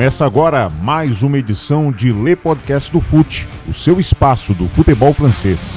Começa agora mais uma edição de Le Podcast du Foot, o seu espaço do futebol francês.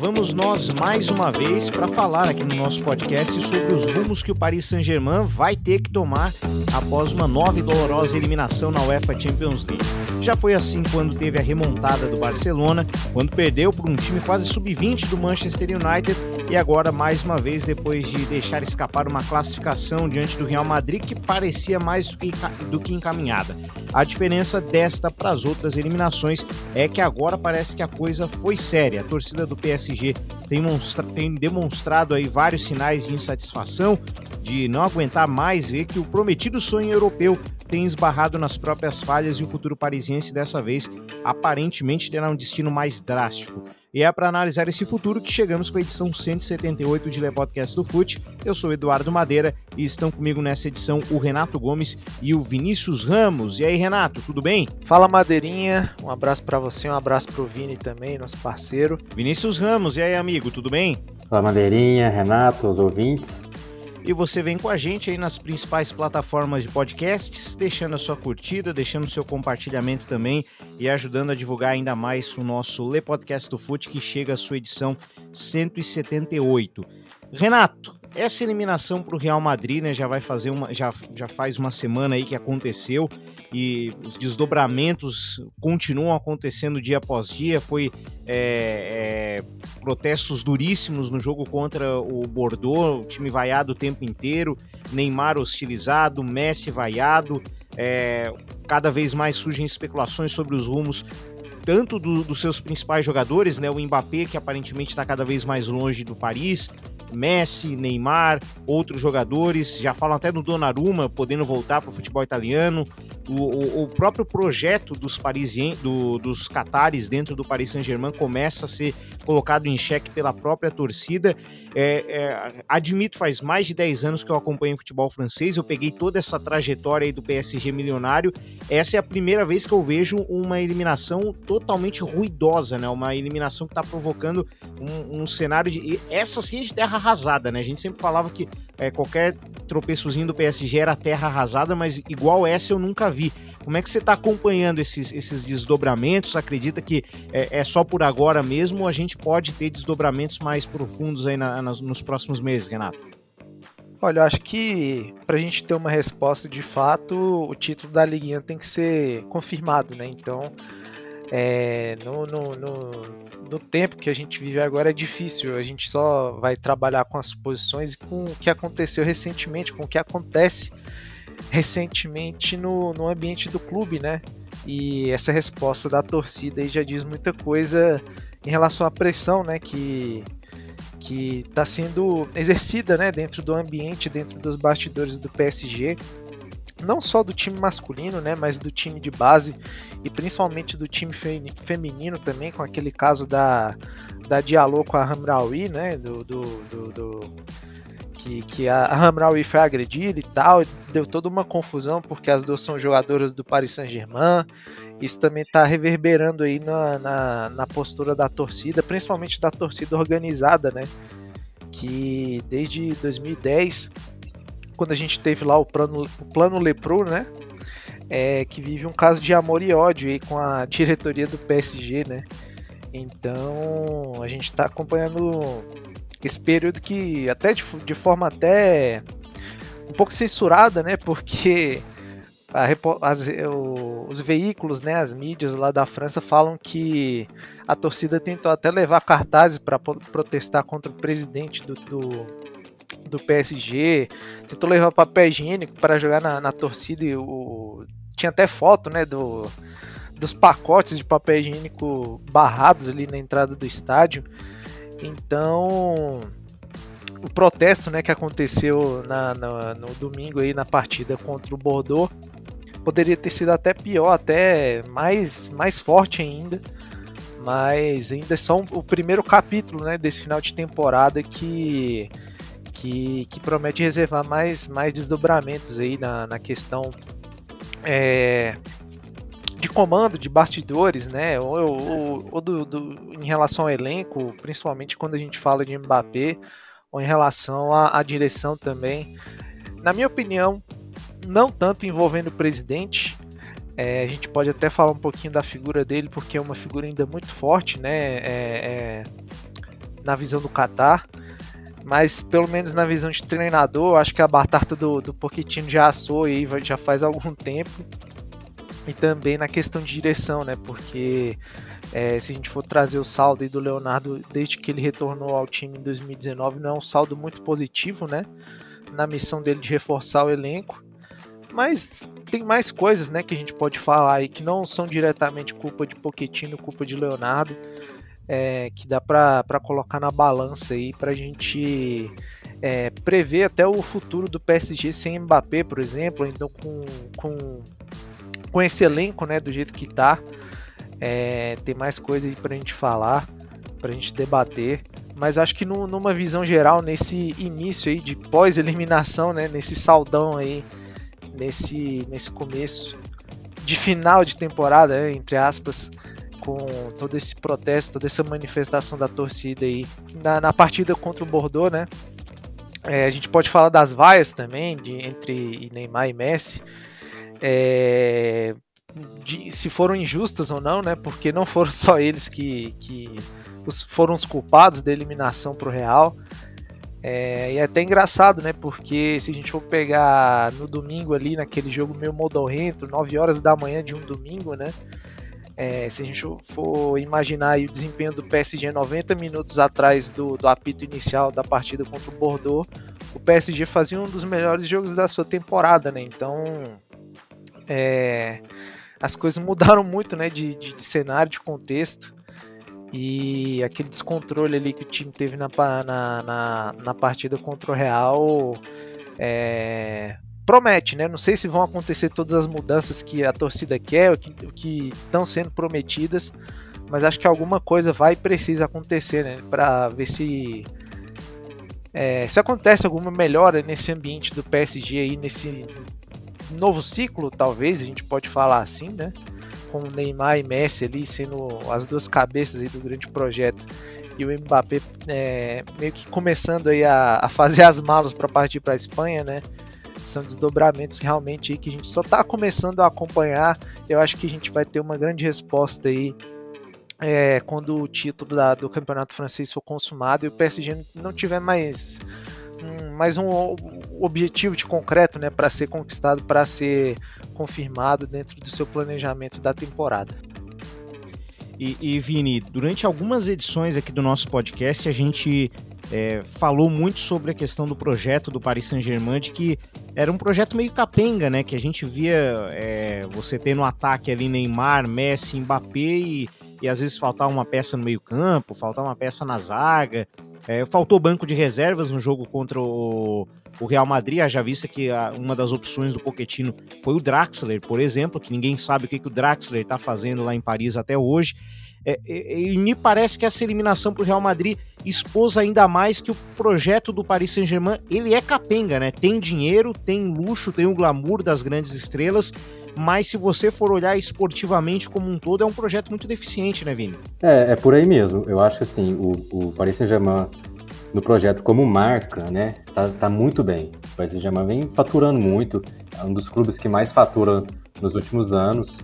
Vamos nós mais uma vez para falar aqui no nosso podcast sobre os rumos que o Paris Saint-Germain vai ter que tomar após uma nova e dolorosa eliminação na UEFA Champions League. Já foi assim quando teve a remontada do Barcelona, quando perdeu para um time quase sub-20 do Manchester United e agora mais uma vez depois de deixar escapar uma classificação diante do Real Madrid que parecia mais do que encaminhada. A diferença desta para as outras eliminações é que agora parece que a coisa foi séria. A torcida do PSG tem demonstrado aí vários sinais de insatisfação, de não aguentar mais ver que o prometido sonho europeu tem esbarrado nas próprias falhas e o futuro parisiense dessa vez aparentemente terá um destino mais drástico. E é para analisar esse futuro que chegamos com a edição 178 de Le Podcast du Foot. Eu sou Eduardo Madeira e estão comigo nessa edição o Renato Gomes e o Vinícius Ramos. E aí, Renato, tudo bem? Fala, Madeirinha. Um abraço para você, um abraço para o Vini também, nosso parceiro. Vinícius Ramos, e aí, amigo, tudo bem? Fala, Madeirinha, Renato, os ouvintes. E você vem com a gente aí nas principais plataformas de podcasts, deixando a sua curtida, deixando o seu compartilhamento também e ajudando a divulgar ainda mais o nosso Le Podcast do Foot, que chega à sua edição 178. Renato, essa eliminação para o Real Madrid, né, já faz uma semana aí que aconteceu e os desdobramentos continuam acontecendo dia após dia. Foi protestos duríssimos no jogo contra o Bordeaux, o time vaiado o tempo inteiro, Neymar hostilizado, Messi vaiado, cada vez mais surgem especulações sobre os rumos tanto dos seus principais jogadores, né, o Mbappé, que aparentemente está cada vez mais longe do Paris, Messi, Neymar, outros jogadores, já falam até do Donnarumma podendo voltar para o futebol italiano, o próprio projeto dos catares dentro do Paris Saint-Germain começa a ser colocado em xeque pela própria torcida. Admito, faz mais de 10 anos que eu acompanho o futebol francês, eu peguei toda essa trajetória aí do PSG milionário, essa é a primeira vez que eu vejo uma eliminação totalmente ruidosa, né? Uma eliminação que está provocando um cenário de... Essa sim é de terra arrasada, né? A gente sempre falava que qualquer tropeçozinho do PSG era terra arrasada, mas igual essa eu nunca vi. Como é que você está acompanhando esses desdobramentos? Acredita que é só por agora mesmo ou a gente pode ter desdobramentos mais profundos aí nos próximos meses, Renato? Olha, eu acho que para a gente ter uma resposta de fato, o título da Liguinha tem que ser confirmado, né? Então, no tempo que a gente vive agora é difícil, a gente só vai trabalhar com as suposições e com o que aconteceu recentemente, com o que acontece recentemente no ambiente do clube, né? E essa resposta da torcida aí já diz muita coisa em relação à pressão, né, que está sendo exercida, né, dentro do ambiente, dentro dos bastidores do PSG, não só do time masculino, né, mas do time de base e principalmente do time feminino também, com aquele caso da Diallo com a Hamraoui, né, que a Hamraoui foi agredida e tal, deu toda uma confusão porque as duas são jogadoras do Paris Saint-Germain. Isso também está reverberando aí na postura da torcida, principalmente da torcida organizada, né, que desde 2010, quando a gente teve lá o plano Leprou, né, que vive um caso de amor e ódio aí com a diretoria do PSG, né. Então a gente está acompanhando esse período que até de forma até um pouco censurada, né, porque os veículos, né, as mídias lá da França falam que a torcida tentou até levar cartazes para protestar contra o presidente do PSG, tentou levar papel higiênico para jogar na torcida e tinha até foto, né, dos pacotes de papel higiênico barrados ali na entrada do estádio. Então, o protesto, né, que aconteceu no domingo aí na partida contra o Bordeaux poderia ter sido até pior, até mais forte ainda, mas ainda é só o primeiro capítulo, né, desse final de temporada que promete reservar mais desdobramentos aí na questão de comando, de bastidores, né, ou em relação ao elenco, principalmente quando a gente fala de Mbappé, ou em relação à direção também. Na minha opinião, não tanto envolvendo o presidente, a gente pode até falar um pouquinho da figura dele, porque é uma figura ainda muito forte, né, na visão do Qatar, mas pelo menos na visão de treinador, acho que a batata do Pochettino já assou e já faz algum tempo. E também na questão de direção, né? Porque se a gente for trazer o saldo aí do Leonardo, desde que ele retornou ao time em 2019, não é um saldo muito positivo, né? Na missão dele de reforçar o elenco. Mas tem mais coisas, né, que a gente pode falar aí que não são diretamente culpa de Pochettino, culpa de Leonardo, que dá para colocar na balança aí para a gente prever até o futuro do PSG sem Mbappé, por exemplo, então com esse elenco, né, do jeito que tá. Tem mais coisa aí pra gente falar, pra gente debater, mas acho que numa visão geral, nesse início aí de pós-eliminação, né, nesse saldão aí, nesse começo de final de temporada, né, entre aspas, com todo esse protesto, toda essa manifestação da torcida aí na partida contra o Bordeaux, né, a gente pode falar das vaias também, entre Neymar e Messi, se foram injustas ou não, né? Porque não foram só eles que foram os culpados da eliminação para o Real. E é até engraçado, né? Porque se a gente for pegar no domingo ali, naquele jogo meio modorrento, 9 horas da manhã de um domingo, né? Se a gente for imaginar aí o desempenho do PSG 90 minutos atrás do apito inicial da partida contra o Bordeaux, o PSG fazia um dos melhores jogos da sua temporada, né? Então, as coisas mudaram muito, né, de cenário, de contexto, e aquele descontrole ali que o time teve na partida contra o Real promete, né? Não sei se vão acontecer todas as mudanças que a torcida quer, que estão sendo prometidas, mas acho que alguma coisa precisa acontecer, né, para ver se acontece alguma melhora nesse ambiente do PSG aí, nesse novo ciclo, talvez, a gente pode falar assim, né? Com Neymar e Messi ali sendo as duas cabeças aí do grande projeto, e o Mbappé meio que começando aí a fazer as malas para partir para a Espanha, né? São desdobramentos realmente aí que a gente só está começando a acompanhar. Eu acho que a gente vai ter uma grande resposta aí quando o título do campeonato francês for consumado e o PSG não tiver mais um objetivo de concreto, né, para ser conquistado, para ser confirmado dentro do seu planejamento da temporada. E Vini, durante algumas edições aqui do nosso podcast, a gente falou muito sobre a questão do projeto do Paris Saint-Germain, de que era um projeto meio capenga, né, que a gente via você ter no ataque ali Neymar, Messi, Mbappé e às vezes faltava uma peça no meio campo, faltava uma peça na zaga. Faltou banco de reservas no jogo contra o Real Madrid, já vista que uma das opções do Pochettino foi o Draxler, por exemplo, que ninguém sabe o que o Draxler está fazendo lá em Paris até hoje. E me parece que essa eliminação para o Real Madrid expôs ainda mais que o projeto do Paris Saint-Germain, ele é capenga, né? Tem dinheiro, tem luxo, tem o glamour das grandes estrelas, mas se você for olhar esportivamente como um todo, é um projeto muito deficiente, né, Vini? É por aí mesmo. Eu acho que assim, o Paris Saint-Germain, no projeto como marca, né, tá muito bem. O Paris Saint-Germain vem faturando muito, é um dos clubes que mais fatura nos últimos anos,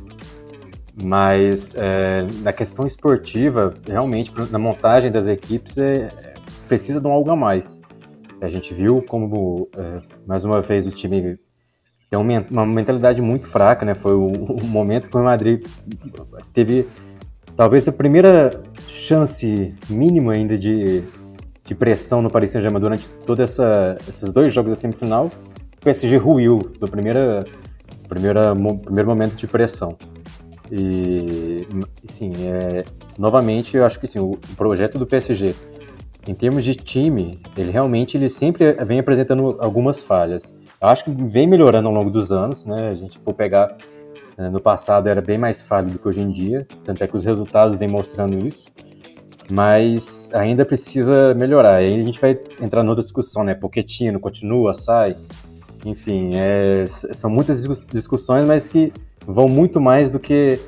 mas na questão esportiva, realmente, na montagem das equipes, precisa de um algo a mais. A gente viu como, mais uma vez, o time tem uma mentalidade muito fraca, né? Foi o momento que o Real Madrid teve, talvez, a primeira chance mínima ainda de pressão no Paris Saint-Germain durante todos esses dois jogos da semifinal. O PSG ruiu do primeiro momento de pressão. E, sim, novamente, eu acho que sim, o projeto do PSG, em termos de time, ele sempre vem apresentando algumas falhas. Eu acho que vem melhorando ao longo dos anos, né? A gente for pegar, no passado era bem mais falho do que hoje em dia, tanto é que os resultados vêm mostrando isso, mas ainda precisa melhorar. E aí a gente vai entrar noutra discussão, né? Pochettino continua, sai, enfim, são muitas discussões, mas que vão muito mais do que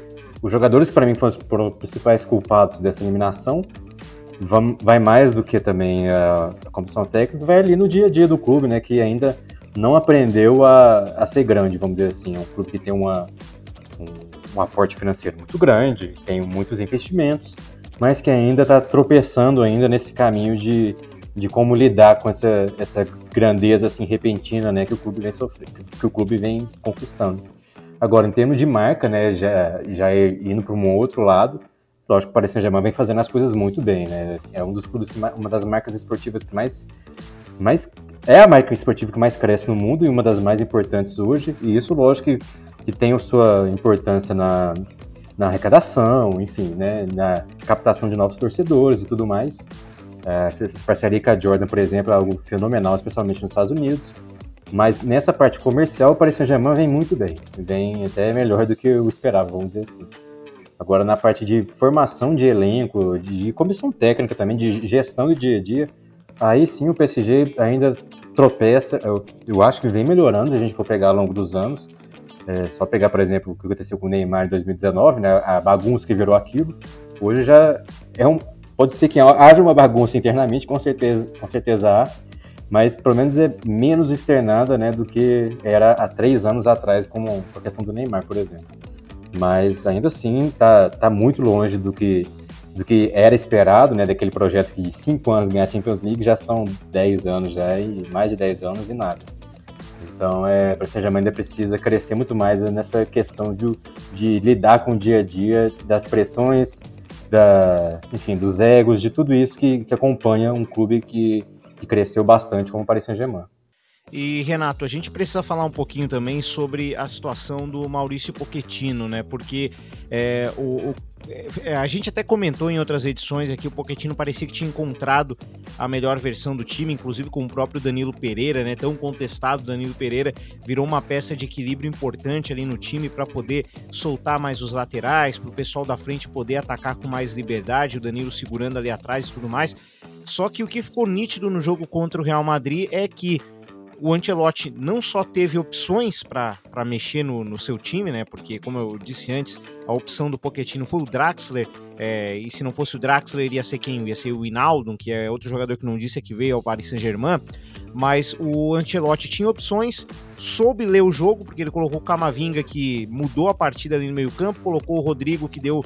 os jogadores, que para mim foram os principais culpados dessa eliminação. Vai mais do que também a comissão técnica, vai ali no dia a dia do clube, né, que ainda não aprendeu a ser grande, vamos dizer assim. É um clube que tem um aporte financeiro muito grande, tem muitos investimentos, mas que ainda está tropeçando ainda nesse caminho de como lidar com essa grandeza assim, repentina, né, que o clube vem sofrendo, que o clube vem conquistando. Agora, em termos de marca, né, já indo para um outro lado, lógico que o Paris Saint-Germain vem fazendo as coisas muito bem, né? É um dos clubes uma das marcas esportivas que mais é a marca esportiva que mais cresce no mundo e uma das mais importantes hoje. E isso, lógico, que tem a sua importância na arrecadação, enfim, né? Na captação de novos torcedores e tudo mais. Essa parceria com a Jordan, por exemplo, é algo fenomenal, especialmente nos Estados Unidos. Mas nessa parte comercial, o Paris Saint-Germain vem muito bem. Vem até melhor do que eu esperava, vamos dizer assim. Agora, na parte de formação de elenco, de comissão técnica também, de gestão do dia a dia, aí sim o PSG ainda tropeça. Eu acho que vem melhorando, se a gente for pegar ao longo dos anos. Só pegar, por exemplo, o que aconteceu com o Neymar em 2019, né, a bagunça que virou aquilo. Hoje já pode ser que haja uma bagunça internamente, com certeza há, mas pelo menos é menos externada, né, do que era há 3 anos atrás, como a questão do Neymar, por exemplo. Mas ainda assim tá muito longe do que era esperado, né, daquele projeto que de 5 anos ganhar a Champions League, já são 10 anos já, e mais de 10 anos e nada. Então, o Paris Saint-Germain ainda precisa crescer muito mais nessa questão de lidar com o dia a dia, das pressões, enfim, dos egos, de tudo isso que acompanha um clube que cresceu bastante como o Paris Saint-Germain. E, Renato, a gente precisa falar um pouquinho também sobre a situação do Maurício Pochettino, né? Porque a gente até comentou em outras edições aqui, o Pochettino parecia que tinha encontrado a melhor versão do time, inclusive com o próprio Danilo Pereira, né? Tão contestado, Danilo Pereira virou uma peça de equilíbrio importante ali no time para poder soltar mais os laterais, para o pessoal da frente poder atacar com mais liberdade, o Danilo segurando ali atrás e tudo mais. Só que o que ficou nítido no jogo contra o Real Madrid é que o Ancelotti não só teve opções para mexer no seu time, né? Porque, como eu disse antes, a opção do Pochettino foi o Draxler, e se não fosse o Draxler, iria ser quem? Ia ser o Wijnaldum, que é outro jogador que não disse que veio ao Paris Saint-Germain. Mas o Ancelotti tinha opções, soube ler o jogo, porque ele colocou o Camavinga, que mudou a partida ali no meio campo, colocou o Rodrigo, que deu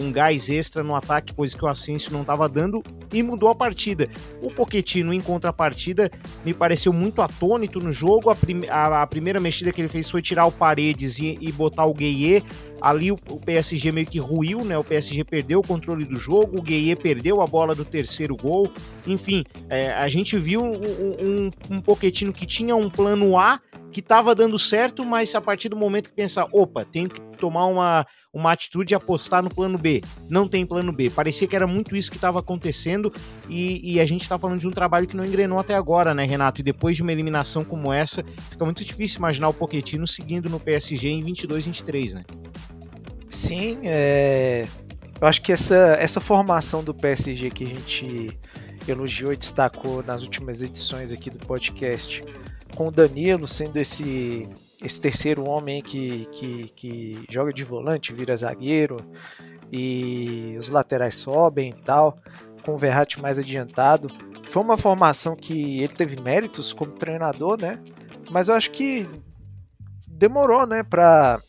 um gás extra no ataque, pois que o Asensio não estava dando, e mudou a partida. O Pochettino, em contrapartida, me pareceu muito atônito no jogo. A primeira mexida que ele fez foi tirar o Paredes e botar o Gueye. Ali o PSG meio que ruiu, né? O PSG perdeu o controle do jogo, o Gueye perdeu a bola do terceiro gol. Enfim, a gente viu um Pochettino que tinha um plano A que estava dando certo, mas a partir do momento que pensar, opa, tem que tomar uma atitude e apostar no plano B. Não tem plano B. Parecia que era muito isso que estava acontecendo e a gente está falando de um trabalho que não engrenou até agora, né, Renato? E depois de uma eliminação como essa, fica muito difícil imaginar o Pochettino seguindo no PSG em 22-23, né? Sim, eu acho que essa formação do PSG que a gente elogiou e destacou nas últimas edições aqui do podcast, com o Danilo sendo esse terceiro homem que joga de volante, vira zagueiro, e os laterais sobem e tal, com o Verratti mais adiantado, foi uma formação que ele teve méritos como treinador, né? Mas eu acho que demorou, né, para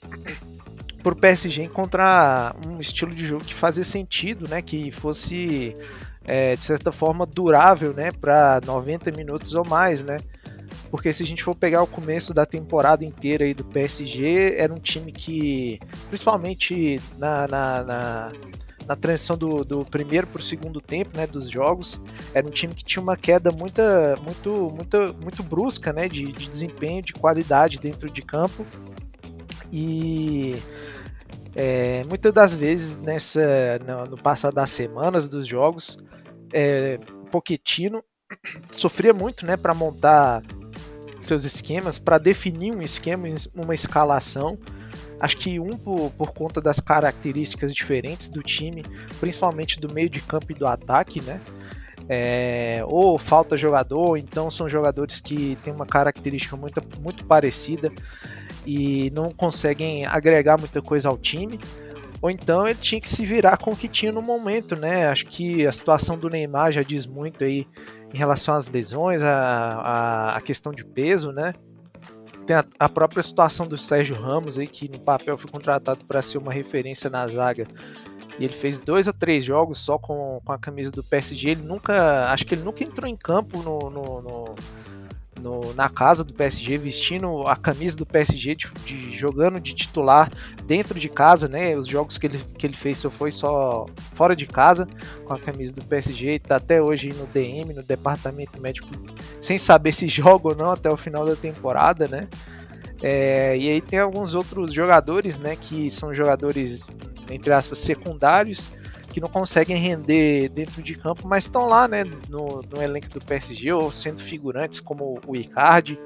para o PSG encontrar um estilo de jogo que fazia sentido, né, que fosse, de certa forma, durável, né, para 90 minutos ou mais, né? Porque se a gente for pegar o começo da temporada inteira aí do PSG, era um time que, principalmente na transição do primeiro para o segundo tempo, né, dos jogos, era um time que tinha uma queda muito brusca, né, de desempenho, de qualidade dentro de campo. E muitas das vezes, no passar das semanas dos jogos, Pochettino sofria muito, né, para montar seus esquemas, para definir um esquema, uma escalação. Acho que por conta das características diferentes do time, principalmente do meio de campo e do ataque, né? Ou falta jogador, então são jogadores que têm uma característica muito, muito parecida e não conseguem agregar muita coisa ao time, ou então ele tinha que se virar com o que tinha no momento, né? Acho que a situação do Neymar já diz muito aí em relação às lesões, a questão de peso, né? Tem a própria situação do Sérgio Ramos aí, que no papel foi contratado para ser uma referência na zaga, e ele fez 2 ou 3 jogos só com a camisa do PSG. Acho que ele nunca entrou em campo na casa do PSG, vestindo a camisa do PSG, jogando de titular dentro de casa, né? Os jogos que ele fez foi só fora de casa com a camisa do PSG, e tá até hoje no DM, no departamento médico, sem saber se joga ou não até o final da temporada, né? E aí tem alguns outros jogadores, né, que são jogadores, entre aspas, secundários, que não conseguem render dentro de campo, mas estão lá, né, no elenco do PSG, ou sendo figurantes como o Icardi,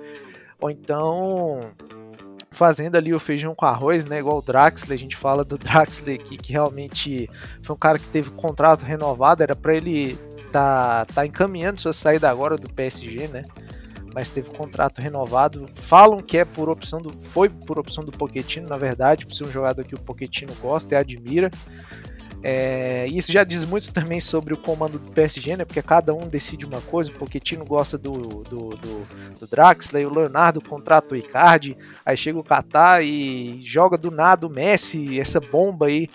ou então fazendo ali o feijão com arroz, né, igual o Draxler. A gente fala do Draxler aqui, que realmente foi um cara que teve contrato renovado, era para ele tá encaminhando sua saída agora do PSG, né? Mas teve contrato renovado. Falam que foi por opção do Pochettino, na verdade, por ser um jogador que o Pochettino gosta e admira. Isso já diz muito também sobre o comando do PSG, né? Porque cada um decide uma coisa. O Pochettino gosta do Draxler, o Leonardo contrata o Icardi, aí chega o Qatar e joga do nada o Messi, essa bomba aí.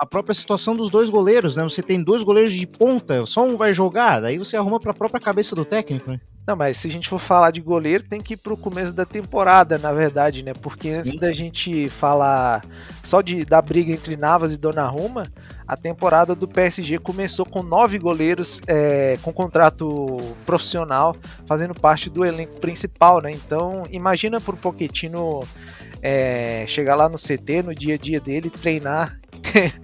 A própria situação dos dois goleiros, né? Você tem dois goleiros de ponta, só um vai jogar, daí você arruma para a própria cabeça do técnico, né? Não, mas se a gente for falar de goleiro, tem que ir pro começo da temporada, na verdade, né? Porque antes da gente falar só da briga entre Navas e Donnarumma, a temporada do PSG começou com 9 goleiros com contrato profissional, fazendo parte do elenco principal, né? Então, imagina pro Pochettino chegar lá no CT, no dia a dia dele, treinar, ter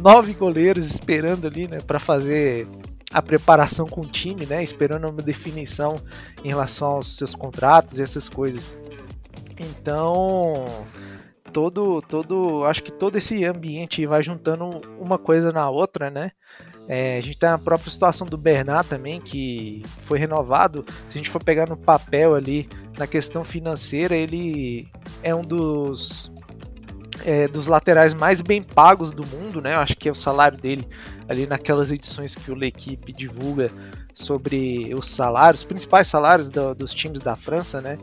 9 goleiros esperando ali, né, para fazer a preparação com o time, né, esperando uma definição em relação aos seus contratos e essas coisas. Então, acho que todo esse ambiente vai juntando uma coisa na outra, né? A gente tem a própria situação do Bernat também, que foi renovado. Se a gente for pegar no papel ali, na questão financeira, ele é um dos laterais mais bem pagos do mundo, né? Eu acho que é o salário dele ali naquelas edições que o L'Equipe divulga sobre os salários, os principais salários dos times da França, né?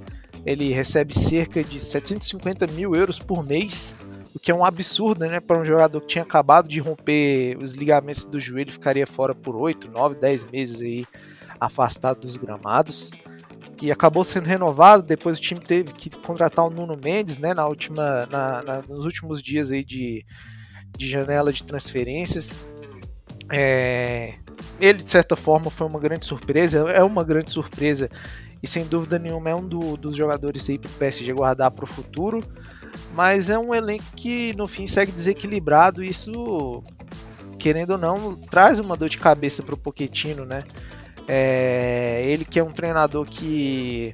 Ele recebe cerca de 750 mil euros por mês, o que é um absurdo, né, para um jogador que tinha acabado de romper os ligamentos do joelho, ficaria fora por 8, 9, 10 meses aí, afastado dos gramados. E acabou sendo renovado. Depois o time teve que contratar o Nuno Mendes, né, nos últimos dias aí de janela de transferências. Ele, de certa forma, foi uma grande surpresa, e sem dúvida nenhuma é um dos jogadores aí para o PSG guardar para o futuro. Mas é um elenco que no fim segue desequilibrado, e isso, querendo ou não, traz uma dor de cabeça para o Pochettino, né? Ele que é um treinador que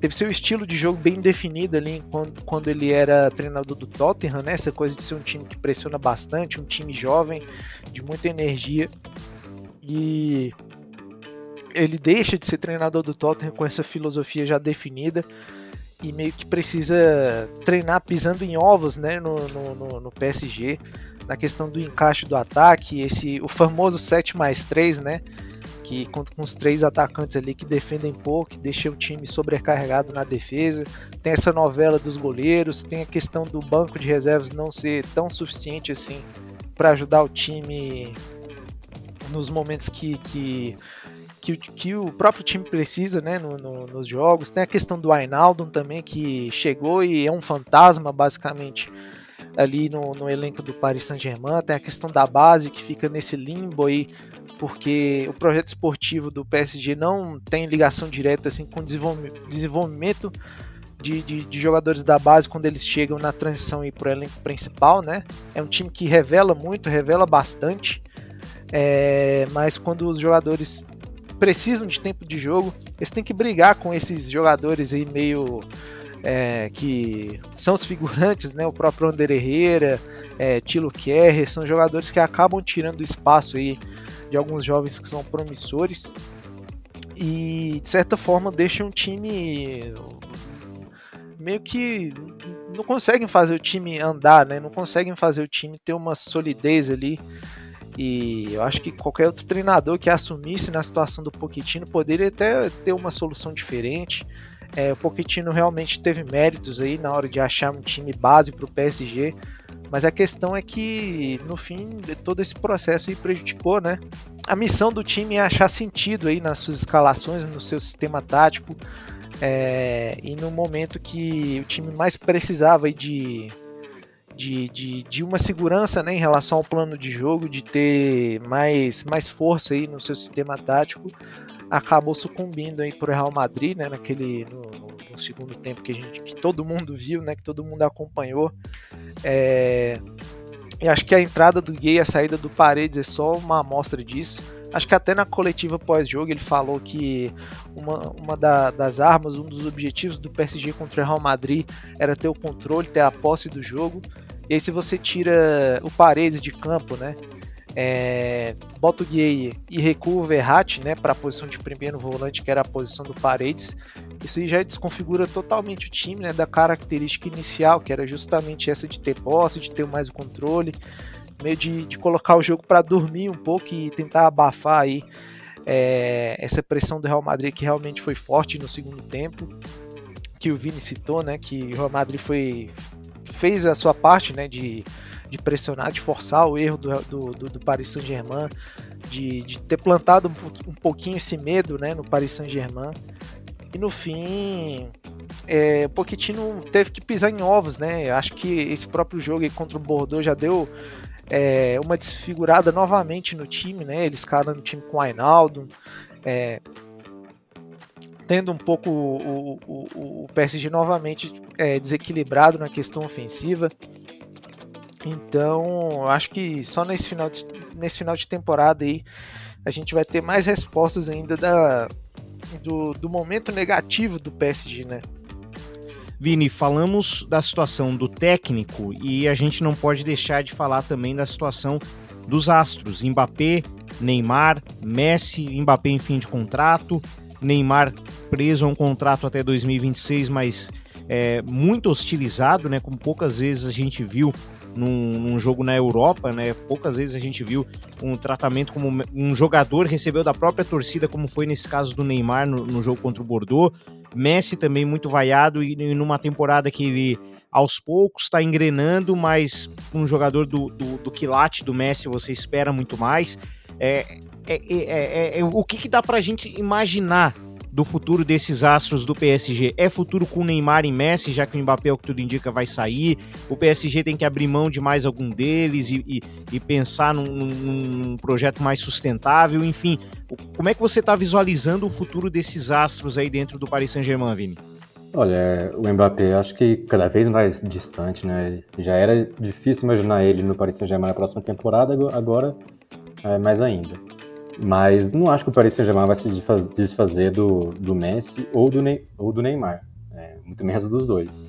teve seu estilo de jogo bem definido ali quando ele era treinador do Tottenham, né? Essa coisa de ser um time que pressiona bastante, um time jovem, de muita energia, e ele deixa de ser treinador do Tottenham com essa filosofia já definida e meio que precisa treinar pisando em ovos, né, no PSG, na questão do encaixe do ataque, o famoso 7 mais 3, né, que conta com os três atacantes ali que defendem pouco, que deixa o time sobrecarregado na defesa, tem essa novela dos goleiros, tem a questão do banco de reservas não ser tão suficiente assim para ajudar o time nos momentos que o próprio time precisa, né, nos jogos. Tem a questão do Wijnaldum também, que chegou e é um fantasma basicamente ali no elenco do Paris Saint-Germain. Tem a questão da base que fica nesse limbo aí, porque o projeto esportivo do PSG não tem ligação direta assim com o desenvolvimento de jogadores da base quando eles chegam na transição para o elenco principal, né? É um time que revela muito, revela bastante, mas quando os jogadores precisam de tempo de jogo, eles têm que brigar com esses jogadores aí meio que são os figurantes, né? O próprio Ander Herrera, Tilo Kerr, são jogadores que acabam tirando espaço aí de alguns jovens que são promissores e de certa forma deixam o time meio que não conseguem fazer o time andar, né? Não conseguem fazer o time ter uma solidez ali. E eu acho que qualquer outro treinador que assumisse na situação do Pochettino poderia até ter uma solução diferente. O Pochettino realmente teve méritos aí na hora de achar um time base para o PSG, mas a questão é que no fim todo esse processo aí prejudicou, né? A missão do time é achar sentido aí nas suas escalações, no seu sistema tático, e no momento que o time mais precisava aí de uma segurança, né, em relação ao plano de jogo, de ter mais força aí no seu sistema tático, acabou sucumbindo aí para o Real Madrid, né, no segundo tempo que todo mundo viu, né, que todo mundo acompanhou. E acho que a entrada do Gueye e a saída do Paredes é só uma amostra disso. Acho que até na coletiva pós-jogo ele falou que uma das armas, um dos objetivos do PSG contra o Real Madrid era ter o controle, ter a posse do jogo. E aí se você tira o Paredes de campo, né, bota o Gueye e recua o Verratti, né, para a posição de primeiro volante, que era a posição do Paredes, isso aí já desconfigura totalmente o time, né, da característica inicial, que era justamente essa de ter posse, de ter mais o controle, meio de colocar o jogo para dormir um pouco e tentar abafar aí essa pressão do Real Madrid, que realmente foi forte no segundo tempo, que o Vini citou, né, que o Real Madrid fez a sua parte, né, de pressionar, de forçar o erro do Paris Saint-Germain, de ter plantado um pouquinho esse medo, né, no Paris Saint-Germain. E no fim, o Pochettino teve que pisar em ovos, né? Eu acho que esse próprio jogo aí contra o Bordeaux já deu uma desfigurada novamente no time, né? Eles escalaram no time com o Wijnaldum, tendo um pouco o PSG novamente desequilibrado na questão ofensiva. Então, eu acho que só nesse final de temporada aí a gente vai ter mais respostas ainda do momento negativo do PSG, né? Vini, falamos da situação do técnico e a gente não pode deixar de falar também da situação dos astros. Mbappé, Neymar, Messi, Mbappé em fim de contrato, Neymar preso a um contrato até 2026, mas muito hostilizado, né? Como poucas vezes a gente viu num jogo na Europa, né? Poucas vezes a gente viu um tratamento como um jogador recebeu da própria torcida, como foi nesse caso do Neymar no jogo contra o Bordeaux. Messi também muito vaiado e numa temporada que ele aos poucos está engrenando, mas um jogador do quilate do Messi você espera muito mais. O que dá pra gente imaginar do futuro desses astros do PSG? É futuro com Neymar e Messi, já que o Mbappé, o que tudo indica, vai sair? O PSG tem que abrir mão de mais algum deles e pensar num projeto mais sustentável? Enfim, como é que você está visualizando o futuro desses astros aí dentro do Paris Saint-Germain, Vini? Olha, o Mbappé, acho que cada vez mais distante, né? Já era difícil imaginar ele no Paris Saint-Germain na próxima temporada, agora é mais ainda. Mas não acho que o Paris Saint-Germain vai se desfazer do Messi ou do Neymar, muito menos dos dois.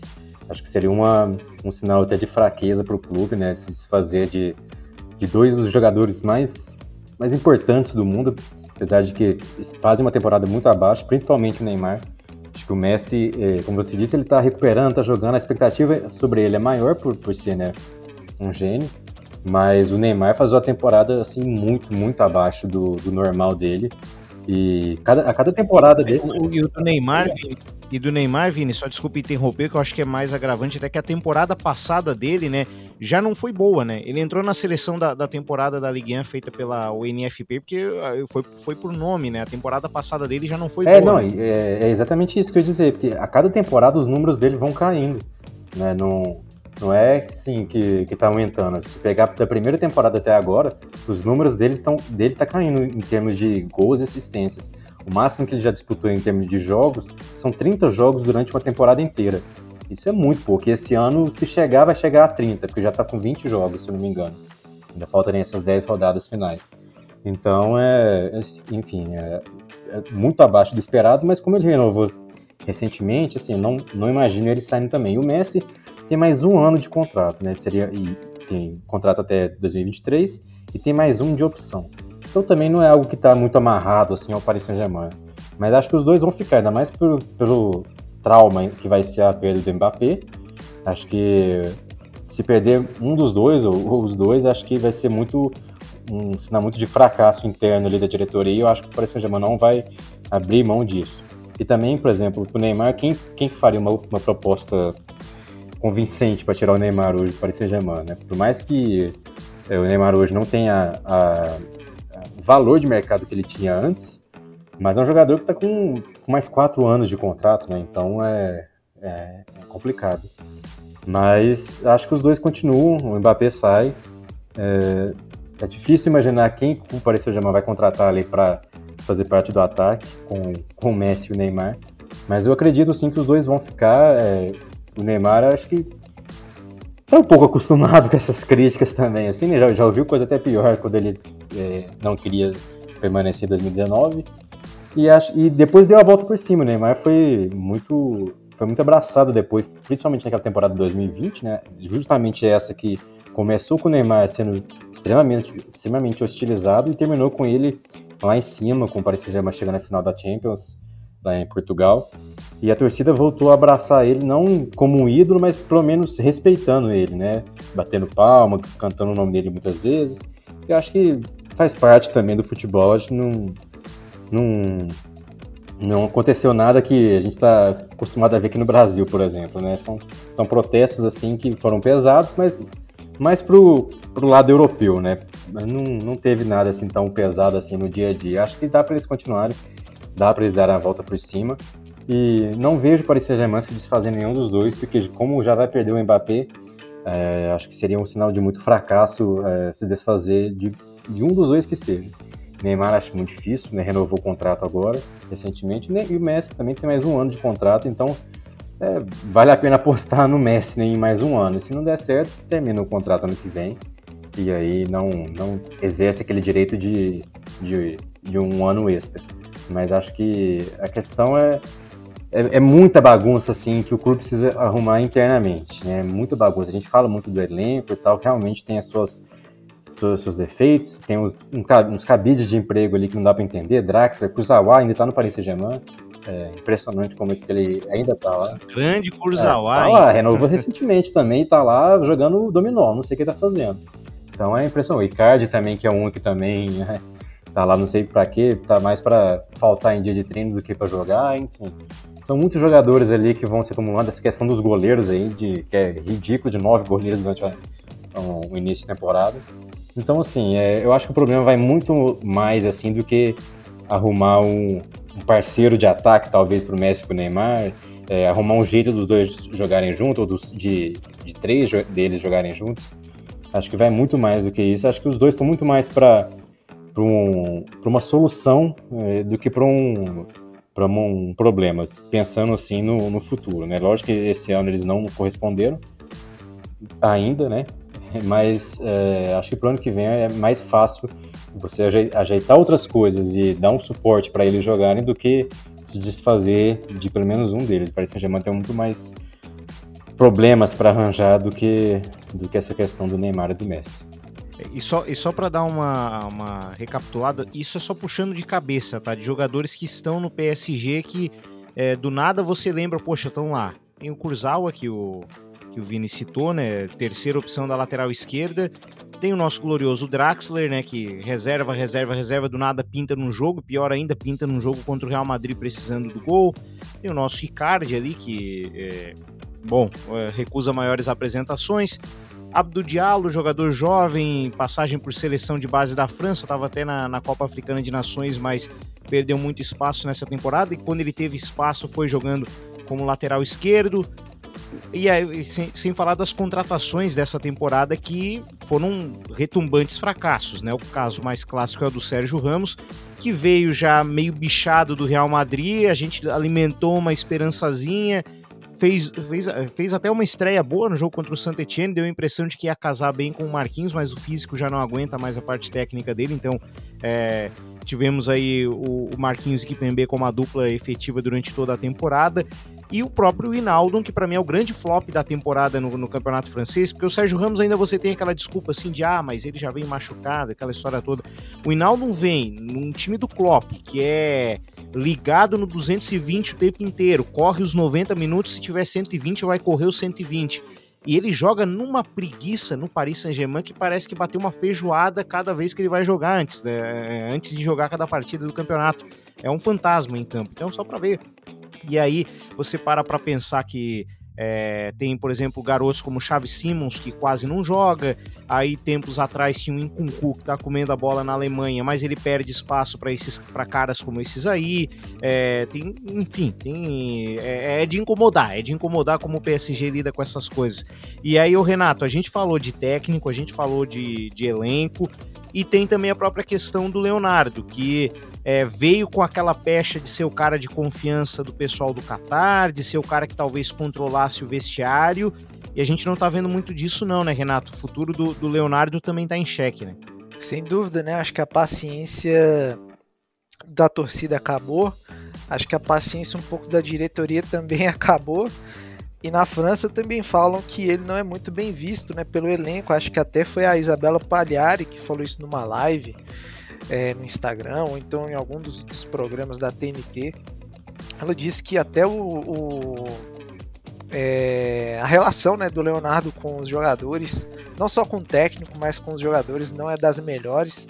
Acho que seria um sinal até de fraqueza para o clube, né, se desfazer de dois dos jogadores mais importantes do mundo, apesar de que fazem uma temporada muito abaixo, principalmente o Neymar. Acho que o Messi, como você disse, ele está recuperando, está jogando, a expectativa sobre ele é maior por ser, né, um gênio. Mas o Neymar faz uma temporada assim, muito abaixo do normal dele. E a cada temporada dele... E o do Neymar, Vini, só desculpa interromper, que eu acho que é mais agravante, até que a temporada passada dele, né, já não foi boa, né? Ele entrou na seleção da temporada da Ligue 1 feita pela UNFP, porque foi por nome, né? A temporada passada dele já não foi boa. Não, né? É exatamente isso que eu ia dizer, porque a cada temporada os números dele vão caindo, né? Não é assim que tá aumentando. Se pegar da primeira temporada até agora, os números dele tá caindo em termos de gols e assistências. O máximo que ele já disputou em termos de jogos são 30 jogos durante uma temporada inteira. Isso é muito pouco. E esse ano, se chegar, vai chegar a 30, porque já tá com 20 jogos, se eu não me engano. Ainda faltam essas 10 rodadas finais. Então, enfim, é muito abaixo do esperado, mas como ele renovou recentemente, assim, não imagino ele saindo também. E o Messi tem mais um ano de contrato, né? Tem contrato até 2023 e tem mais um de opção. Então também não é algo que está muito amarrado assim, ao Paris Saint-Germain. Mas acho que os dois vão ficar, ainda mais pelo trauma que vai ser a perda do Mbappé. Acho que se perder um dos dois, ou os dois, acho que vai ser muito um sinal muito de fracasso interno ali da diretoria. E eu acho que o Paris Saint-Germain não vai abrir mão disso. E também, por exemplo, o Neymar, quem que faria uma proposta convincente para tirar o Neymar hoje do Paris Saint-Germain, né? Por mais que o Neymar hoje não tenha o valor de mercado que ele tinha antes, mas é um jogador que está com mais 4 anos de contrato, né? Então é complicado. Mas acho que os dois continuam, o Mbappé sai. É difícil imaginar quem o Paris Saint-Germain vai contratar ali para fazer parte do ataque com o Messi e o Neymar. Mas eu acredito sim que os dois vão ficar... O Neymar, acho que tá um pouco acostumado com essas críticas também, assim, né? Já ouviu coisa até pior quando ele não queria permanecer em 2019. E depois deu a volta por cima. O Neymar foi muito abraçado depois, principalmente naquela temporada de 2020, né? Justamente essa que começou com o Neymar sendo extremamente hostilizado e terminou com ele lá em cima, com o Paris Saint-Germain chegando na final da Champions, lá em Portugal. E a torcida voltou a abraçar ele, não como um ídolo, mas pelo menos respeitando ele, né? Batendo palma, cantando o nome dele muitas vezes. Eu acho que faz parte também do futebol. Acho que não aconteceu nada que a gente está acostumado a ver aqui no Brasil, por exemplo, né? São protestos assim que foram pesados, mas mais pro lado europeu, né? Não teve nada assim tão pesado assim no dia a dia. Acho que dá para eles continuarem, dá para eles darem a volta por cima. E não vejo o Paris Saint-Germain se desfazer nenhum dos dois, porque como já vai perder o Mbappé, acho que seria um sinal de muito fracasso se desfazer de um dos dois que seja. Neymar acho muito difícil, né? Renovou o contrato agora, recentemente, né? E o Messi também tem mais um ano de contrato, então vale a pena apostar no Messi, né, em mais um ano. E se não der certo, termina o contrato ano que vem, e aí não exerce aquele direito de um ano extra. Mas acho que a questão é muita bagunça, assim, que o clube precisa arrumar internamente, né? Muita bagunça. A gente fala muito do elenco e tal, que realmente tem seus defeitos, tem uns cabides de emprego ali que não dá para entender. Draxler, Kurzawa ainda tá no Paris Saint-Germain. É impressionante como é que ele ainda tá lá. Grande Kurzawa. Tá lá, renovou recentemente também, tá lá jogando dominó, não sei o que ele tá fazendo. Então é impressionante. O Icardi também, que é um que também... tá lá não sei pra quê, tá mais pra faltar em dia de treino do que pra jogar, enfim. São muitos jogadores ali que vão se acumulando, essa questão dos goleiros aí, que é ridículo, de 9 goleiros durante o início de temporada. Então, assim, eu acho que o problema vai muito mais, assim, do que arrumar um parceiro de ataque, talvez, pro Messi e pro Neymar, arrumar um jeito dos dois jogarem juntos, ou de 3 deles jogarem juntos. Acho que vai muito mais do que isso. Acho que os dois estão muito mais para uma solução do que para um problema, pensando assim no futuro, né? Lógico que esse ano eles não corresponderam ainda, né? Mas acho que para o ano que vem é mais fácil você ajeitar outras coisas e dar um suporte para eles jogarem do que se desfazer de pelo menos um deles. Parece que já mantém muito mais problemas para arranjar do que essa questão do Neymar e do Messi. E só para dar uma recapitulada, isso é só puxando de cabeça, tá? De jogadores que estão no PSG que do nada você lembra, poxa, estão lá. Tem o Kurzawa, que o Vini citou, né? Terceira opção da lateral esquerda. tem o nosso glorioso Draxler, né, que reserva, do nada pinta num jogo, pior ainda, pinta num jogo contra o Real Madrid precisando do gol. Tem o nosso Icardi ali, que, recusa maiores apresentações. Abdou Diallo, jogador jovem, passagem por seleção de base da França, estava até na Copa Africana de Nações, mas perdeu muito espaço nessa temporada, e quando ele teve espaço foi jogando como lateral esquerdo. E aí, sem falar das contratações dessa temporada, que foram retumbantes fracassos, né? O caso mais clássico é o do Sérgio Ramos, que veio já meio bichado do Real Madrid, a gente alimentou uma esperançazinha, fez até uma estreia boa no jogo contra o Saint-Étienne, deu a impressão de que ia casar bem com o Marquinhos, mas o físico já não aguenta mais a parte técnica dele, então tivemos aí o Marquinhos e o Kipembe como a dupla efetiva durante toda a temporada, e o próprio Rinaldo, que para mim é o grande flop da temporada no Campeonato Francês, porque o Sérgio Ramos ainda você tem aquela desculpa assim de, mas ele já vem machucado, aquela história toda. O Rinaldo vem num time do Klopp, que é ligado no 220 o tempo inteiro, corre os 90 minutos, se tiver 120 vai correr os 120. E ele joga numa preguiça no Paris Saint-Germain que parece que bateu uma feijoada cada vez que ele vai jogar antes, né? Antes de jogar cada partida do campeonato. É um fantasma em campo, então só para ver. E aí você para pensar que tem, por exemplo, garotos como Xavi Simons, que quase não joga. Aí tempos atrás tinha o Nkunku, que tá comendo a bola na Alemanha, mas ele perde espaço para caras como esses aí. É de incomodar como o PSG lida com essas coisas. E aí, o Renato, a gente falou de técnico, a gente falou de elenco, e tem também a própria questão do Leonardo, que veio com aquela pecha de ser o cara de confiança do pessoal do Qatar, de ser o cara que talvez controlasse o vestiário, e a gente não tá vendo muito disso não, né, Renato? O futuro do Leonardo também tá em xeque, né? Sem dúvida, né? Acho que a paciência da torcida acabou, acho que a paciência um pouco da diretoria também acabou, e na França também falam que ele não é muito bem visto, né, pelo elenco. Acho que até foi a Isabela Pagliari que falou isso numa live, no Instagram, ou então em algum dos programas da TNT. Ela disse que até a relação, né, do Leonardo com os jogadores, não só com o técnico, mas com os jogadores, não é das melhores.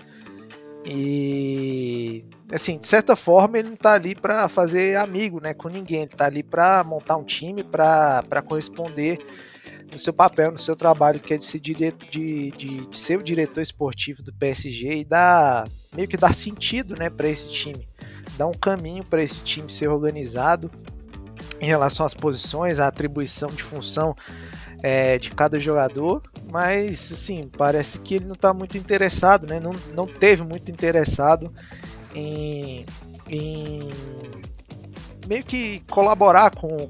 E, assim, de certa forma, ele não está ali para fazer amigo, né, com ninguém. Ele está ali para montar um time, para corresponder no seu papel, no seu trabalho, que é de ser, de ser o diretor esportivo do PSG e meio que dar sentido, né, para esse time, dar um caminho para esse time ser organizado em relação às posições, à atribuição de função de cada jogador. Mas, assim, parece que ele não está muito interessado, né, não teve muito interessado em meio que colaborar com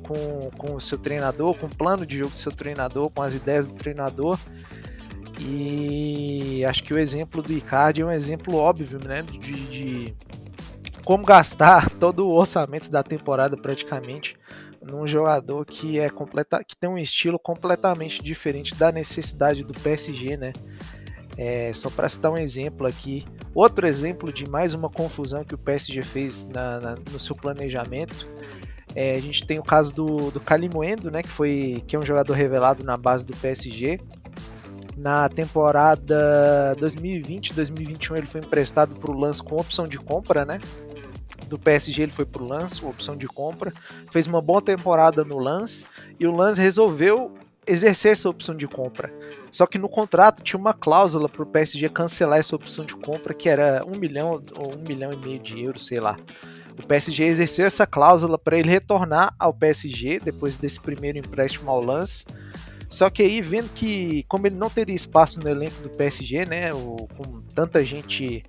o seu treinador, com o plano de jogo do seu treinador, com as ideias do treinador. E acho que o exemplo do Icardi é um exemplo óbvio, né, de como gastar todo o orçamento da temporada praticamente num jogador que que tem um estilo completamente diferente da necessidade do PSG, né? Só para citar um exemplo aqui, outro exemplo de mais uma confusão que o PSG fez no seu planejamento. A gente tem o caso do Kalimuendo, né, que é um jogador revelado na base do PSG. Na temporada 2020-2021 ele foi emprestado para o Lance com opção de compra, né? Do PSG ele foi para o Lance, opção de compra, fez uma boa temporada no Lance, e o Lance resolveu exercer essa opção de compra. Só que no contrato tinha uma cláusula para o PSG cancelar essa opção de compra, que era 1 milhão ou 1 milhão e meio de euros, sei lá. O PSG exerceu essa cláusula para ele retornar ao PSG depois desse primeiro empréstimo ao Lance. Só que aí, vendo que, como ele não teria espaço no elenco do PSG, né, com tanta gente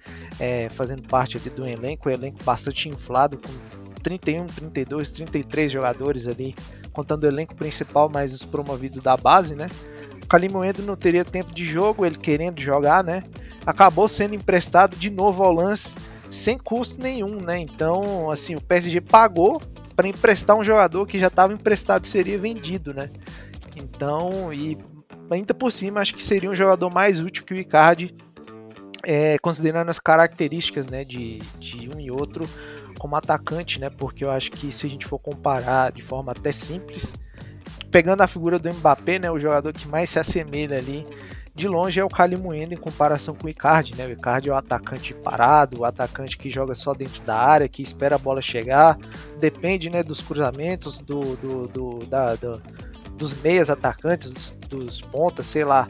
fazendo parte ali do elenco, o elenco bastante inflado, com 31, 32, 33 jogadores ali, contando o elenco principal, mais os promovidos da base, né? O Kalimuendo não teria tempo de jogo, ele querendo jogar, né? Acabou sendo emprestado de novo ao Lance, sem custo nenhum, né? Então, assim, o PSG pagou para emprestar um jogador que já estava emprestado e seria vendido, né? Então, e ainda por cima, acho que seria um jogador mais útil que o Icardi, considerando as características, né, de um e outro, como atacante, né? Porque eu acho que, se a gente for comparar de forma até simples, pegando a figura do Mbappé, né, o jogador que mais se assemelha ali de longe é o Kalimuendo em comparação com o Icardi, né? O Icardi é o atacante parado, o atacante que joga só dentro da área, que espera a bola chegar, depende, né, dos cruzamentos, dos meias atacantes, dos pontas, sei lá,